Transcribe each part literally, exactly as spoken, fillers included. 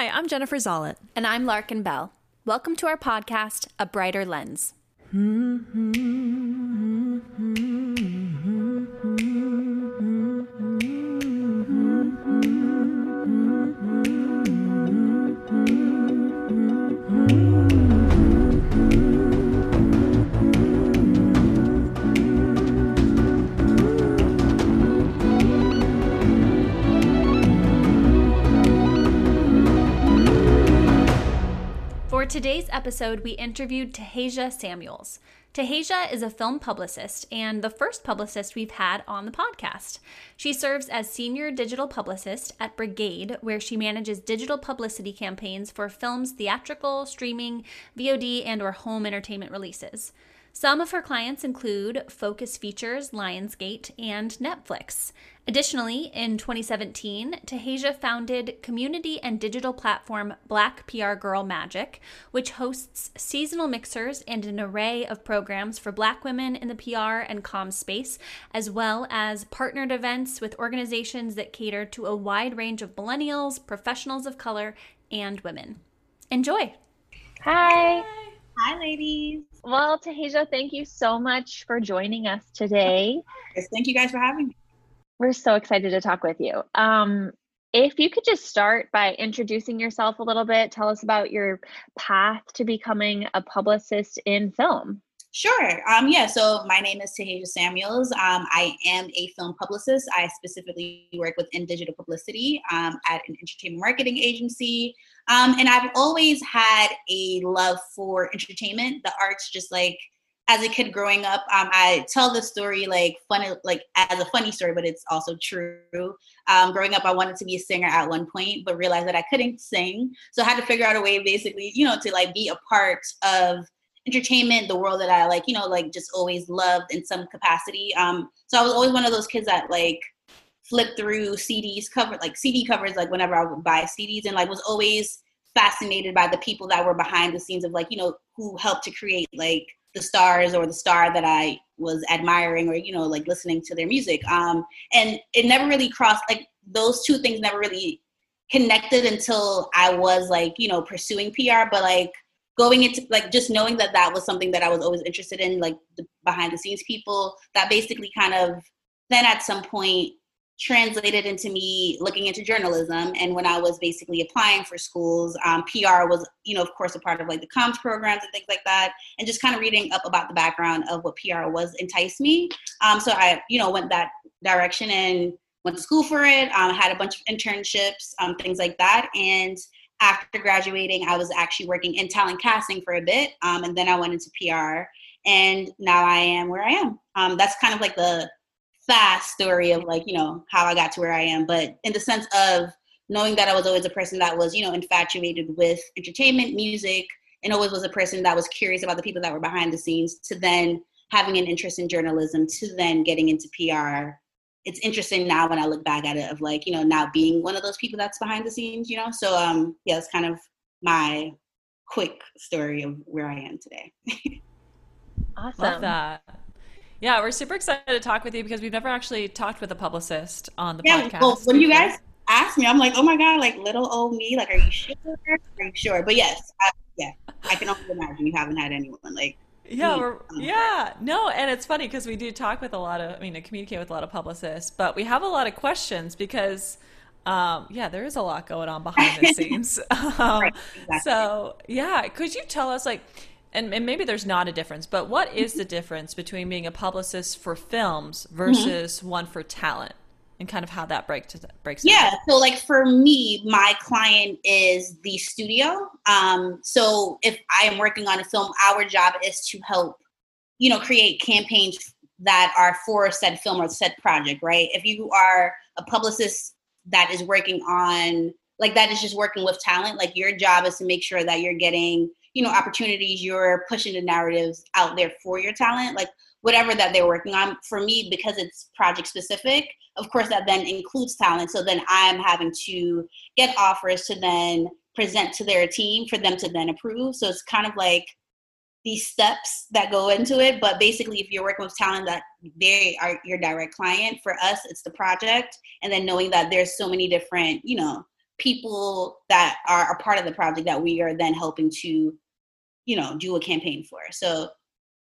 Hi, I'm Jennifer Zollett. And I'm Larkin Bell. Welcome to our podcast, A Brighter Lens. For today's episode, we interviewed Tahajah Samuels. Tahajah is a film publicist and the first publicist we've had on the podcast. She serves as senior digital publicist at Brigade, where she manages digital publicity campaigns for films, theatrical, streaming, V O D, and or home entertainment releases. Some of her clients include Focus Features, Lionsgate, and Netflix. Additionally, in twenty seventeen, Tahajah founded community and digital platform Black P R Girl Magic, which hosts seasonal mixers and an array of programs for Black women in the P R and comm space, as well as partnered events with organizations that cater to a wide range of millennials, professionals of color, and women. Enjoy. Hi. Hi, ladies. Well, Tahajah, thank you so much for joining us today. Yes, thank you guys for having me. We're so excited to talk with you. Um, if you could just start by introducing yourself a little bit, tell us about your path to becoming a publicist in film. Sure. Um, yeah, so my name is Tahajah Samuels. Um, I am a film publicist. I specifically work within digital publicity um, at an entertainment marketing agency. Um, and I've always had a love for entertainment, the arts, just like as a kid growing up. Um, I tell the story like funny, like as a funny story, but it's also true. Um, growing up, I wanted to be a singer at one point, but realized that I couldn't sing. So I had to figure out a way basically, you know, to like be a part of entertainment, the world that I like, you know, like just always loved in some capacity. Um, so I was always one of those kids that like flip through C Ds, cover like C D covers, like whenever I would buy C Ds, and like was always fascinated by the people that were behind the scenes of like, you know, who helped to create like the stars or the star that I was admiring or, you know, like listening to their music. Um, and it never really crossed, like those two things never really connected until I was like, you know, pursuing P R, but like going into like just knowing that that was something that I was always interested in, like the behind the scenes people, that basically kind of then at some point translated into me looking into journalism. And when I was basically applying for schools, um, P R was, you know, of course, a part of like the comms programs and things like that. And just kind of reading up about the background of what P R was enticed me. Um, so I, you know, went that direction and went to school for it. Um, had a bunch of internships, um, things like that. And after graduating, I was actually working in talent casting for a bit. Um, and then I went into P R and now I am where I am. Um, that's kind of like the fast story of like, you know, how I got to where I am, but in the sense of knowing that I was always a person that was, you know, infatuated with entertainment, music, and always was a person that was curious about the people that were behind the scenes, to then having an interest in journalism, to then getting into P R. It's interesting now when I look back at it of like, you know, now being one of those people that's behind the scenes, you know? So um, yeah, that's kind of my quick story of where I am today. Awesome. Love that. Yeah, we're super excited to talk with you because we've never actually talked with a publicist on the yeah, podcast. Yeah, well, when you guys asked me, I'm like, oh my God, like little old me, like, are you sure? Are you sure? But yes, I, yeah, I can only imagine you haven't had anyone like. Yeah, me, we're, yeah, no, and it's funny because we do talk with a lot of, I mean, I communicate with a lot of publicists, but we have a lot of questions because, um, yeah, there is a lot going on behind the scenes. Um, right, exactly. So, yeah, could you tell us like, And, and maybe there's not a difference, but what is the difference between being a publicist for films versus mm-hmm. one for talent, and kind of how that break to, breaks down? Yeah, so like for me, my client is the studio. Um, so if I am working on a film, our job is to help, you know, create campaigns that are for said film or said project, right? If you are a publicist that is working on, like that is just working with talent, like your job is to make sure that you're getting, you know, opportunities, you're pushing the narratives out there for your talent, like whatever that they're working on. For me, because it's project specific, of course, that then includes talent. So then I'm having to get offers to then present to their team for them to then approve. So it's kind of like these steps that go into it. But basically, if you're working with talent that they are your direct client, for us, it's the project. And then knowing that there's so many different, you know, people that are a part of the project that we are then helping to, you know, do a campaign for. So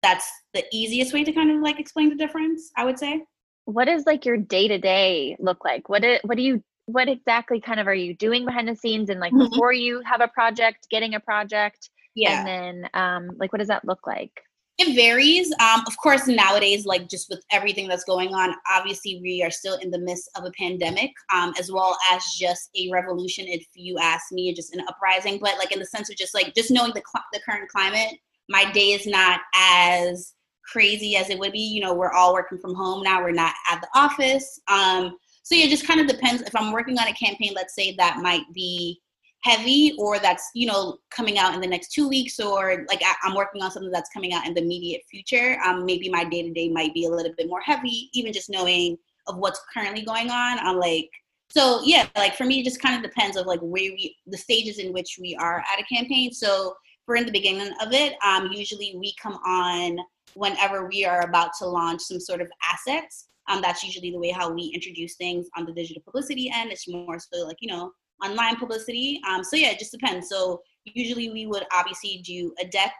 that's the easiest way to kind of like explain the difference, I would say. What is like your day-to-day look like? What do, what do you, what exactly kind of are you doing behind the scenes and like mm-hmm. before you have a project, getting a project? Yeah. And then um, like, what does that look like? It varies. Um, of course, nowadays, like just with everything that's going on, obviously we are still in the midst of a pandemic, um, as well as just a revolution, if you ask me, just an uprising. But like in the sense of just like, just knowing the cl- the current climate, my day is not as crazy as it would be. You know, we're all working from home now. We're not at the office. Um, so yeah, it just kind of depends. If I'm working on a campaign, let's say that might be heavy, or that's, you know, coming out in the next two weeks, or like I, I'm working on something that's coming out in the immediate future. Um, maybe my day to day might be a little bit more heavy, even just knowing of what's currently going on. I'm like, so yeah, like for me, it just kind of depends of like where we, the stages in which we are at a campaign. So we're in the beginning of it. Um, usually we come on whenever we are about to launch some sort of assets. Um, that's usually the way how we introduce things on the digital publicity end. It's more so like, you know, online publicity. Um, so yeah, it just depends. So usually we would obviously do a deck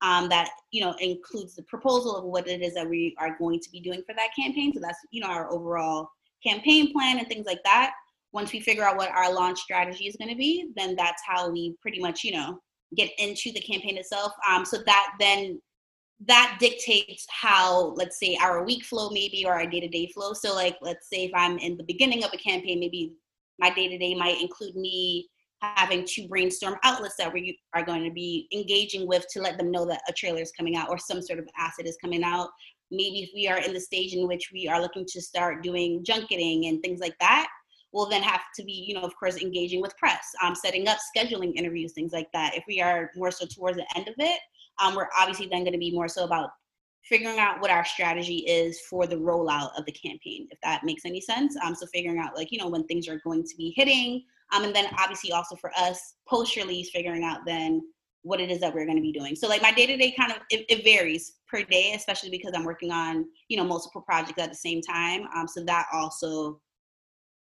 um, that, you know, includes the proposal of what it is that we are going to be doing for that campaign. So that's, you know, our overall campaign plan and things like that. Once we figure out what our launch strategy is going to be, then that's how we pretty much, you know, get into the campaign itself. Um, so that then that dictates how, let's say, our week flow maybe, or our day-to-day flow. So like, let's say if I'm in the beginning of a campaign, maybe my day-to-day might include me having to brainstorm outlets that we are going to be engaging with to let them know that a trailer is coming out or some sort of asset is coming out. Maybe if we are in the stage in which we are looking to start doing junketing and things like that, we'll then have to be, you know, of course, engaging with press, um, setting up, scheduling interviews, things like that. If we are more so towards the end of it, um, we're obviously then going to be more so about figuring out what our strategy is for the rollout of the campaign, if that makes any sense. Um, so figuring out like, you know, when things are going to be hitting. Um, and then obviously also for us post-release, figuring out then what it is that we're going to be doing. So like my day-to-day kind of, it, it varies per day, especially because I'm working on, you know, multiple projects at the same time. Um, so that also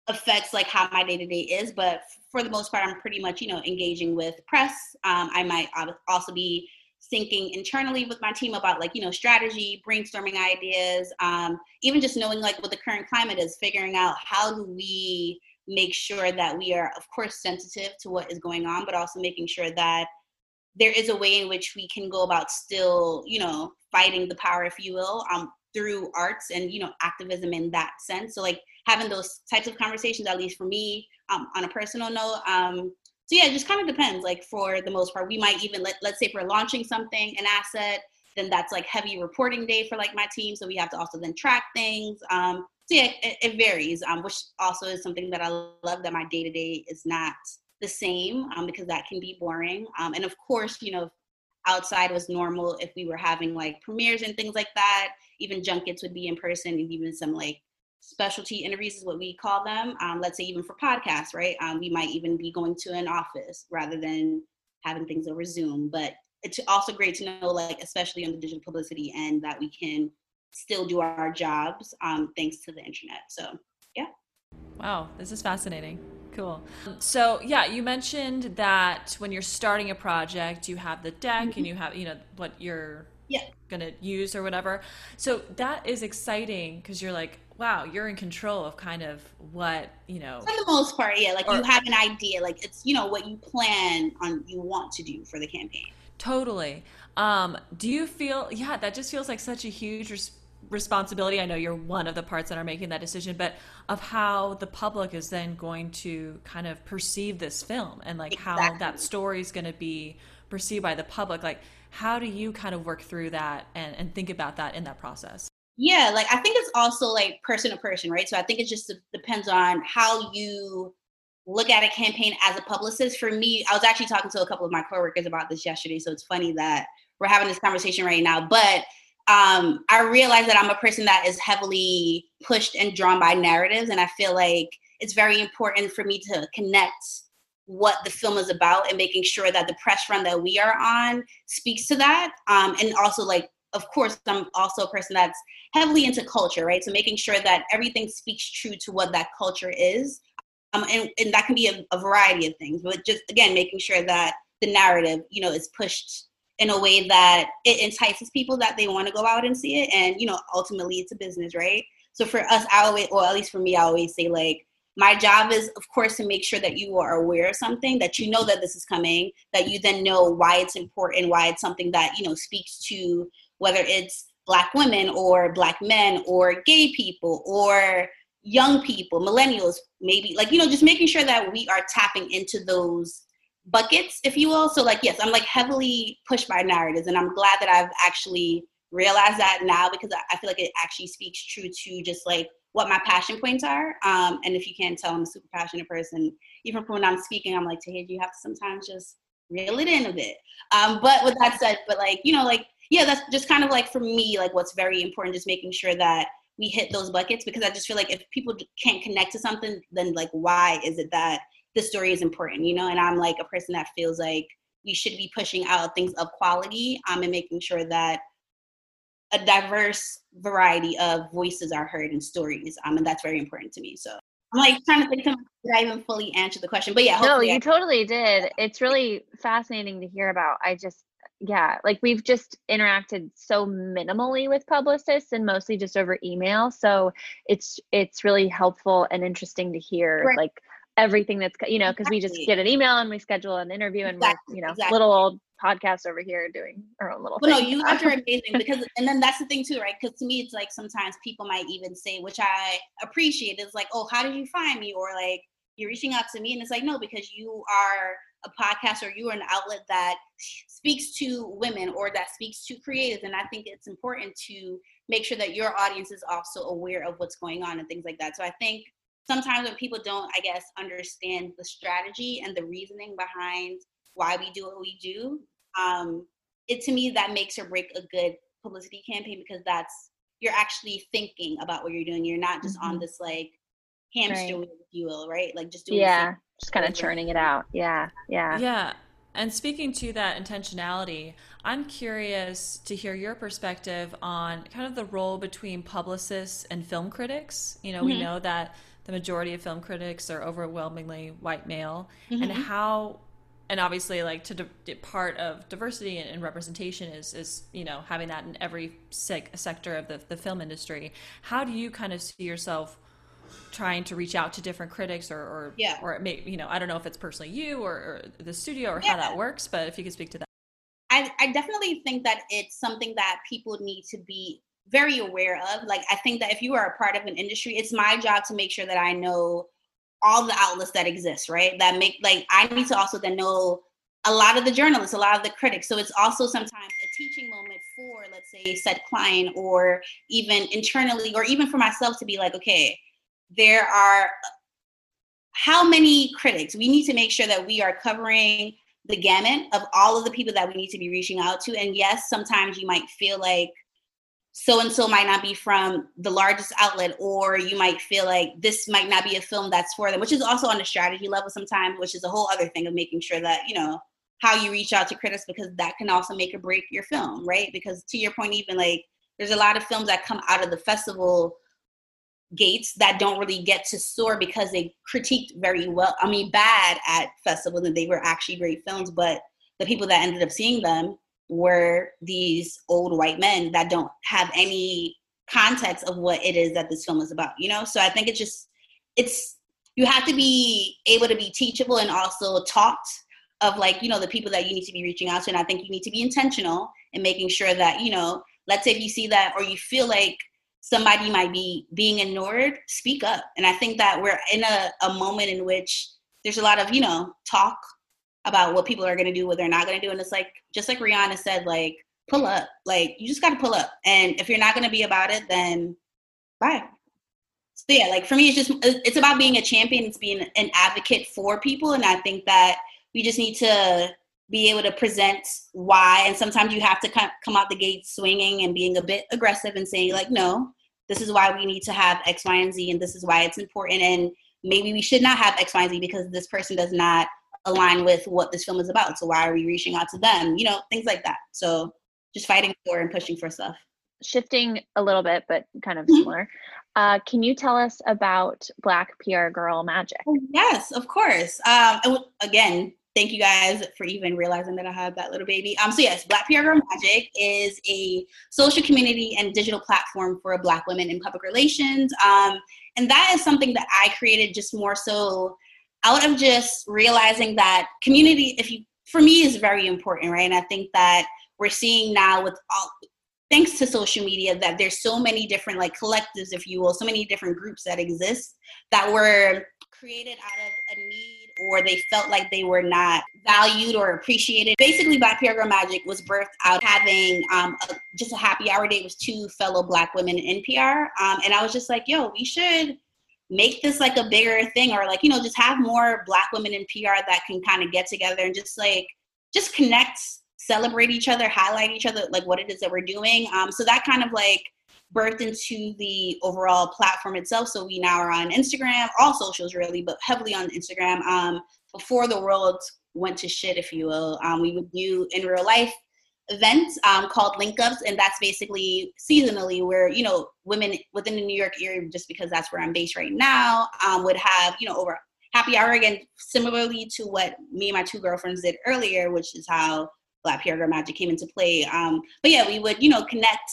affects like how my day-to-day is. But for the most part, I'm pretty much, you know, engaging with press. Um, I might also be thinking internally with my team about like, you know, strategy, brainstorming ideas, um, even just knowing like what the current climate is, figuring out how do we make sure that we are, of course, sensitive to what is going on, but also making sure that there is a way in which we can go about still, you know, fighting the power, if you will, um, through arts and, you know, activism in that sense. So like having those types of conversations, at least for me, um, on a personal note, um, So yeah, it just kind of depends. Like for the most part, we might even, let, let's say if we're launching something, an asset, then that's like heavy reporting day for like my team. So we have to also then track things. Um, so yeah, it, it varies, um, which also is something that I love, that my day-to-day is not the same, um, because that can be boring. Um, and of course, you know, outside was normal, if we were having like premieres and things like that, even junkets would be in person, and even some like specialty interviews is what we call them. Um, let's say even for podcasts, right? Um, we might even be going to an office rather than having things over Zoom. But it's also great to know, like, especially on the digital publicity end, that we can still do our jobs um, thanks to the internet. So, yeah. Wow, this is fascinating. Cool. So, yeah, you mentioned that when you're starting a project, you have the deck mm-hmm. and you have, you know, what you're yeah. going to use or whatever. So that is exciting because you're like, wow, you're in control of kind of what, you know. For the most part, yeah. Like or, you have an idea. Like it's, you know, what you plan on, you want to do for the campaign. Totally. Um, do you feel, yeah, that just feels like such a huge res- responsibility. I know you're one of the parts that are making that decision, but of how the public is then going to kind of perceive this film and like exactly. how that story is going to be perceived by the public. Like how do you kind of work through that and, and think about that in that process? Yeah, like I think it's also like person to person, right? So I think it just depends on how you look at a campaign as a publicist. For me, I was actually talking to a couple of my coworkers about this yesterday, so it's funny that we're having this conversation right now. But um, I realized that I'm a person that is heavily pushed and drawn by narratives, and I feel like it's very important for me to connect what the film is about and making sure that the press run that we are on speaks to that, um, and also like, of course, I'm also a person that's heavily into culture, right? So making sure that everything speaks true to what that culture is. Um, and, and that can be a, a variety of things, but just, again, making sure that the narrative, you know, is pushed in a way that it entices people that they want to go out and see it. And, you know, ultimately it's a business, right? So for us, I always, or at least for me, I always say, like, my job is, of course, to make sure that you are aware of something, that you know that this is coming, that you then know why it's important, why it's something that, you know, speaks to, whether it's Black women or Black men or gay people or young people, millennials, maybe, like, you know, just making sure that we are tapping into those buckets, if you will. So, like, yes, I'm like heavily pushed by narratives, and I'm glad that I've actually realized that now, because I feel like it actually speaks true to just like what my passion points are. Um, and if you can't tell, I'm a super passionate person. Even from when I'm speaking, I'm like, Tahajah, you have to sometimes just reel it in a bit. Um, but with that said, but like, you know, like, yeah, that's just kind of like, for me, like what's very important, just making sure that we hit those buckets, because I just feel like if people can't connect to something, then like, why is it that this story is important, you know? And I'm like a person that feels like we should be pushing out things of quality, um, and making sure that a diverse variety of voices are heard in stories. Um, and that's very important to me. So I'm like trying to think, did I even fully answer the question? But yeah, hopefully. No, you I- totally did. It's really fascinating to hear about. I just, yeah, like we've just interacted so minimally with publicists and mostly just over email. So it's, it's really helpful and interesting to hear, right, like everything that's, you know, because exactly. we just get an email and we schedule an interview and exactly. we're, you know, exactly. little old podcast over here doing our own little well, thing. No, you guys are amazing, because, and then that's the thing too, right? Because to me, it's like, sometimes people might even say, which I appreciate, is like, oh, how did you find me? Or like, you're reaching out to me. And it's like, no, because you are a podcast, or you are an outlet that speaks to women or that speaks to creatives. And I think it's important to make sure that your audience is also aware of what's going on and things like that. So I think sometimes when people don't, I guess, understand the strategy and the reasoning behind why we do what we do, um, it, to me, that makes or break a good publicity campaign, because that's, you're actually thinking about what you're doing. You're not just mm-hmm. on this like hamster wheel, right. if you will, right? Like just doing yeah. just kind of churning it out. Yeah. Yeah. Yeah. And speaking to that intentionality, I'm curious to hear your perspective on kind of the role between publicists and film critics. You know, mm-hmm. we know that the majority of film critics are overwhelmingly white male, mm-hmm. and how, and obviously like to de- part of diversity and, and representation is, is, you know, having that in every sec- sector of the, the film industry. How do you kind of see yourself trying to reach out to different critics, or or, yeah. or maybe, you know, I don't know if it's personally you or, or the studio or yeah. how that works, but if you could speak to that. I, I definitely think that it's something that people need to be very aware of. Like, I think that if you are a part of an industry, it's my job to make sure that I know all the outlets that exist, right? That make, like, I need to also then know a lot of the journalists, a lot of the critics. So it's also sometimes a teaching moment for, let's say, said client, or even internally, or even for myself to be like, okay, there are how many critics? We need to make sure that we are covering the gamut of all of the people that we need to be reaching out to. And yes, sometimes you might feel like so-and-so might not be from the largest outlet, or you might feel like this might not be a film that's for them, which is also on a strategy level sometimes, which is a whole other thing of making sure that, you know, how you reach out to critics, because that can also make or break your film, right? Because to your point, even like there's a lot of films that come out of the festival gates that don't really get to soar because they critiqued very well, I mean, bad at festivals, and they were actually great films, but the people that ended up seeing them were these old white men that don't have any context of what it is that this film is about, you know? So I think it's just, it's, you have to be able to be teachable and also taught of, like, you know, the people that you need to be reaching out to. And I think you need to be intentional in making sure that, you know, let's say if you see that, or you feel like somebody might be being ignored, speak up. And I think that we're in a, a moment in which there's a lot of, you know, talk about what people are going to do, what they're not going to do. And it's like, just like Rihanna said, like, pull up, like, you just got to pull up. And if you're not going to be about it, then bye. So yeah, like for me, it's just, it's about being a champion. It's being an advocate for people. And I think that we just need to be able to present why. And sometimes you have to come out the gate swinging and being a bit aggressive and saying, like, no, this is why we need to have X, Y, and Z. And this is why it's important. And maybe we should not have X, Y, and Z because this person does not align with what this film is about. So why are we reaching out to them? You know, things like that. So just fighting for and pushing for stuff. shifting a little bit, but kind of similar. Uh, can you tell us about Black P R Girl Magic? Yes, of course. Um, and again, thank you guys for even realizing that I have that little baby. Um, so yes, Black P R Girl Magic is a social community and digital platform for Black women in public relations. Um, and that is something that I created just more so out of just realizing that community, if you, for me, is very important, right? And I think that we're seeing now with all, thanks to social media, that there's so many different like collectives, if you will, so many different groups that exist that were created out of a need, or they felt like they were not valued or appreciated. Basically, Black P R Girl Magic was birthed out having um, a, just a happy hour date with two fellow Black women in P R. Um, and I was just like, yo, we should make this like a bigger thing, or like, you know, just have more Black women in P R that can kind of get together and just like, just connect, celebrate each other, highlight each other, like what it is that we're doing. Um, so that kind of like birthed into the overall platform itself. So we now are on Instagram, all socials really, but heavily on Instagram. Um, before the world went to shit, if you will, um, we would do in real life events um, called link ups. And that's basically seasonally where, you know, women within the New York area, just because that's where I'm based right now, um, would have, you know, over happy hour again, similarly to what me and my two girlfriends did earlier, which is how Black P R Girl Magic came into play. Um, but yeah, we would, you know, connect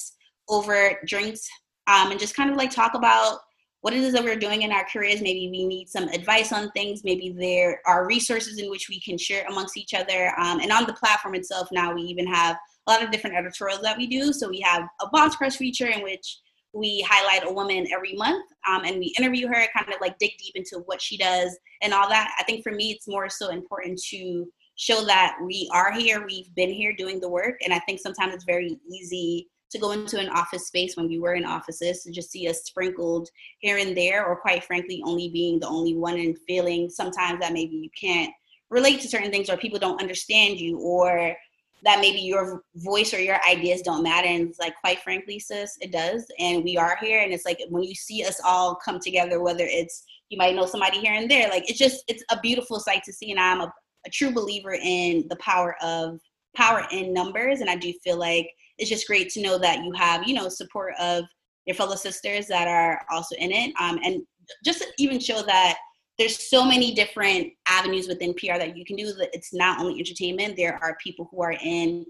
over drinks um, and just kind of like talk about what it is that we're doing in our careers. Maybe we need some advice on things. Maybe there are resources in which we can share amongst each other. Um, and on the platform itself now, we even have a lot of different editorials that we do. So we have a Boss Crush feature in which we highlight a woman every month um, and we interview her, kind of like dig deep into what she does and all that. I think for me, it's more so important to show that we are here, we've been here doing the work. And I think sometimes it's very easy to go into an office space when we were in offices to just see us sprinkled here and there, or quite frankly, only being the only one and feeling sometimes that maybe you can't relate to certain things, or people don't understand you, or that maybe your voice or your ideas don't matter. And it's like, quite frankly, sis, it does. And we are here. And it's like, when you see us all come together, whether it's, you might know somebody here and there, like, it's just, it's a beautiful sight to see. And I'm a a true believer in the power of power in numbers. And I do feel like it's just great to know that you have, you know, support of your fellow sisters that are also in it. Um, and just to even show that there's so many different avenues within P R that you can do. It's not only entertainment. There are people who are in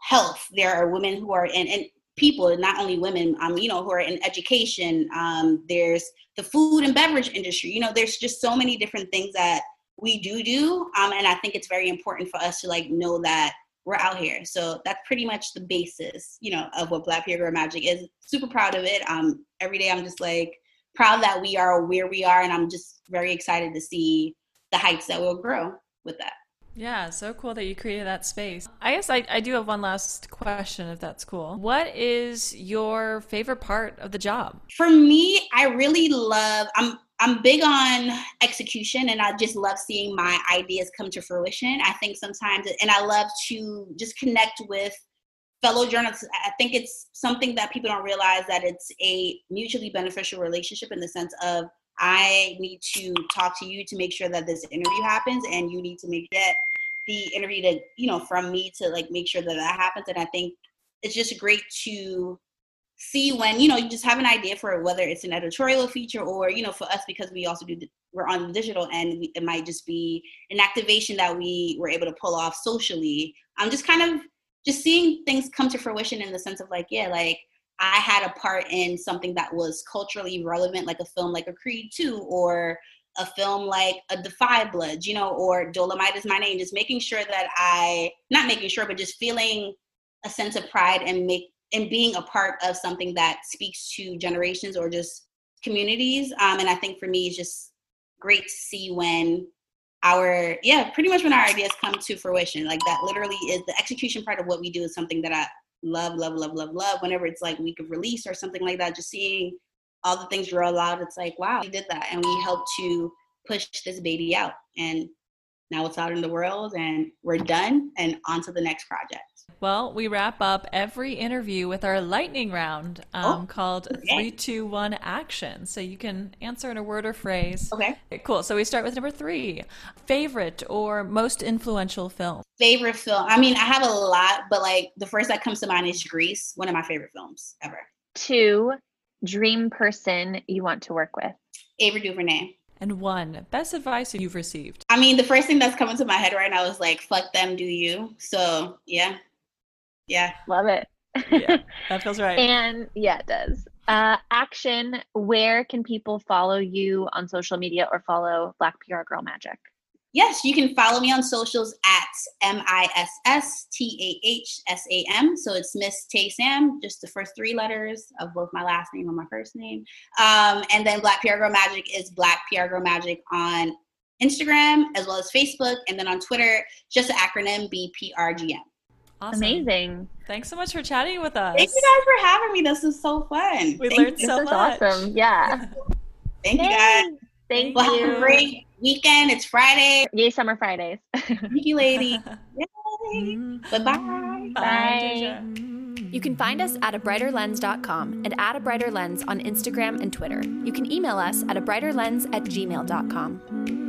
health. There are women who are in, and people, not only women, um, you know, who are in education. Um, there's the food and beverage industry. You know, there's just so many different things that we do do. Um, and I think it's very important for us to like know that we're out here. So that's pretty much the basis, you know, of what Black P R Girl Magic is. Super proud of it. Um, every day I'm just like proud that we are where we are. And I'm just very excited to see the heights that will grow with that. Yeah, so cool that you created that space. I guess I, I do have one last question, if that's cool. What is your favorite part of the job? For me, I really love, I'm I'm big on execution, and I just love seeing my ideas come to fruition. I think sometimes, and I love to just connect with fellow journalists. I think it's something that people don't realize, that it's a mutually beneficial relationship in the sense of, I need to talk to you to make sure that this interview happens, and you need to make that the interview to, you know, from me to like make sure that that happens. And I think it's just great to see when, you know, you just have an idea for whether it's an editorial feature or, you know, for us, because we also do, we're on the digital end, we, it might just be an activation that we were able to pull off socially. I'm um, just kind of just seeing things come to fruition in the sense of like, yeah, like I had a part in something that was culturally relevant, like a film like a Creed two, or a film like a Da five Bloods, you know, or Dolemite Is My Name. Just making sure that I, not making sure, but just feeling a sense of pride and make, and being a part of something that speaks to generations or just communities. Um, and I think for me, it's just great to see when our, yeah, pretty much when our ideas come to fruition. Like that literally is the execution part of what we do is something that I love, love, love, love, love. Whenever it's like week of release or something like that, just seeing all the things roll out, it's like, wow, we did that. And we helped to push this baby out. And Now it's out in the world and we're done and on to the next project. Well, we wrap up every interview with our lightning round um, oh, called okay. three, two, one action. So you can answer in a word or phrase. Okay. Cool. So we start with number three, favorite or most influential film. Favorite film. I mean, I have a lot, but like the first that comes to mind is Grease, one of my favorite films ever. Two, dream person you want to work with. Ava DuVernay. And one, best advice you've received? I mean, the first thing that's coming to my head right now is like, fuck them, do you. So, yeah. Yeah. Love it. Yeah, that feels right. And yeah, it does. Uh, action, where can people follow you on social media or follow Black P R Girl Magic? Yes, you can follow me on socials at M I S S T A H S A M. So it's Miss Tay Sam, just the first three letters of both my last name and my first name. Um, and then Black P R Girl Magic is Black P R Girl Magic on Instagram as well as Facebook. And then on Twitter, just the acronym B P R G M. Awesome. Amazing. Thanks so much for chatting with us. Thank you guys for having me. This is so fun. We Thank learned you. so this much. This is awesome. Yeah. Thank Yay. you guys. Thank well, you. Have a great weekend. It's Friday. Yay, summer Fridays. Thank you, lady. Yay. Mm-hmm. Bye-bye. Bye. Bye. You can find us at a brighter lens dot com and at abrighterlens on Instagram and Twitter. You can email us at a brighter lens at gmail dot com.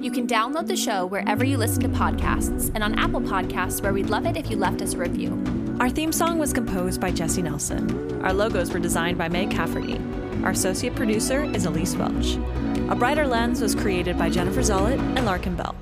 You can download the show wherever you listen to podcasts and on Apple Podcasts, where we'd love it if you left us a review. Our theme song was composed by Jesse Nelson. Our logos were designed by Meg Cafferty. Our associate producer is Elise Welch. A Brighter Lens was created by Jennifer Zollett and Larkin Bell.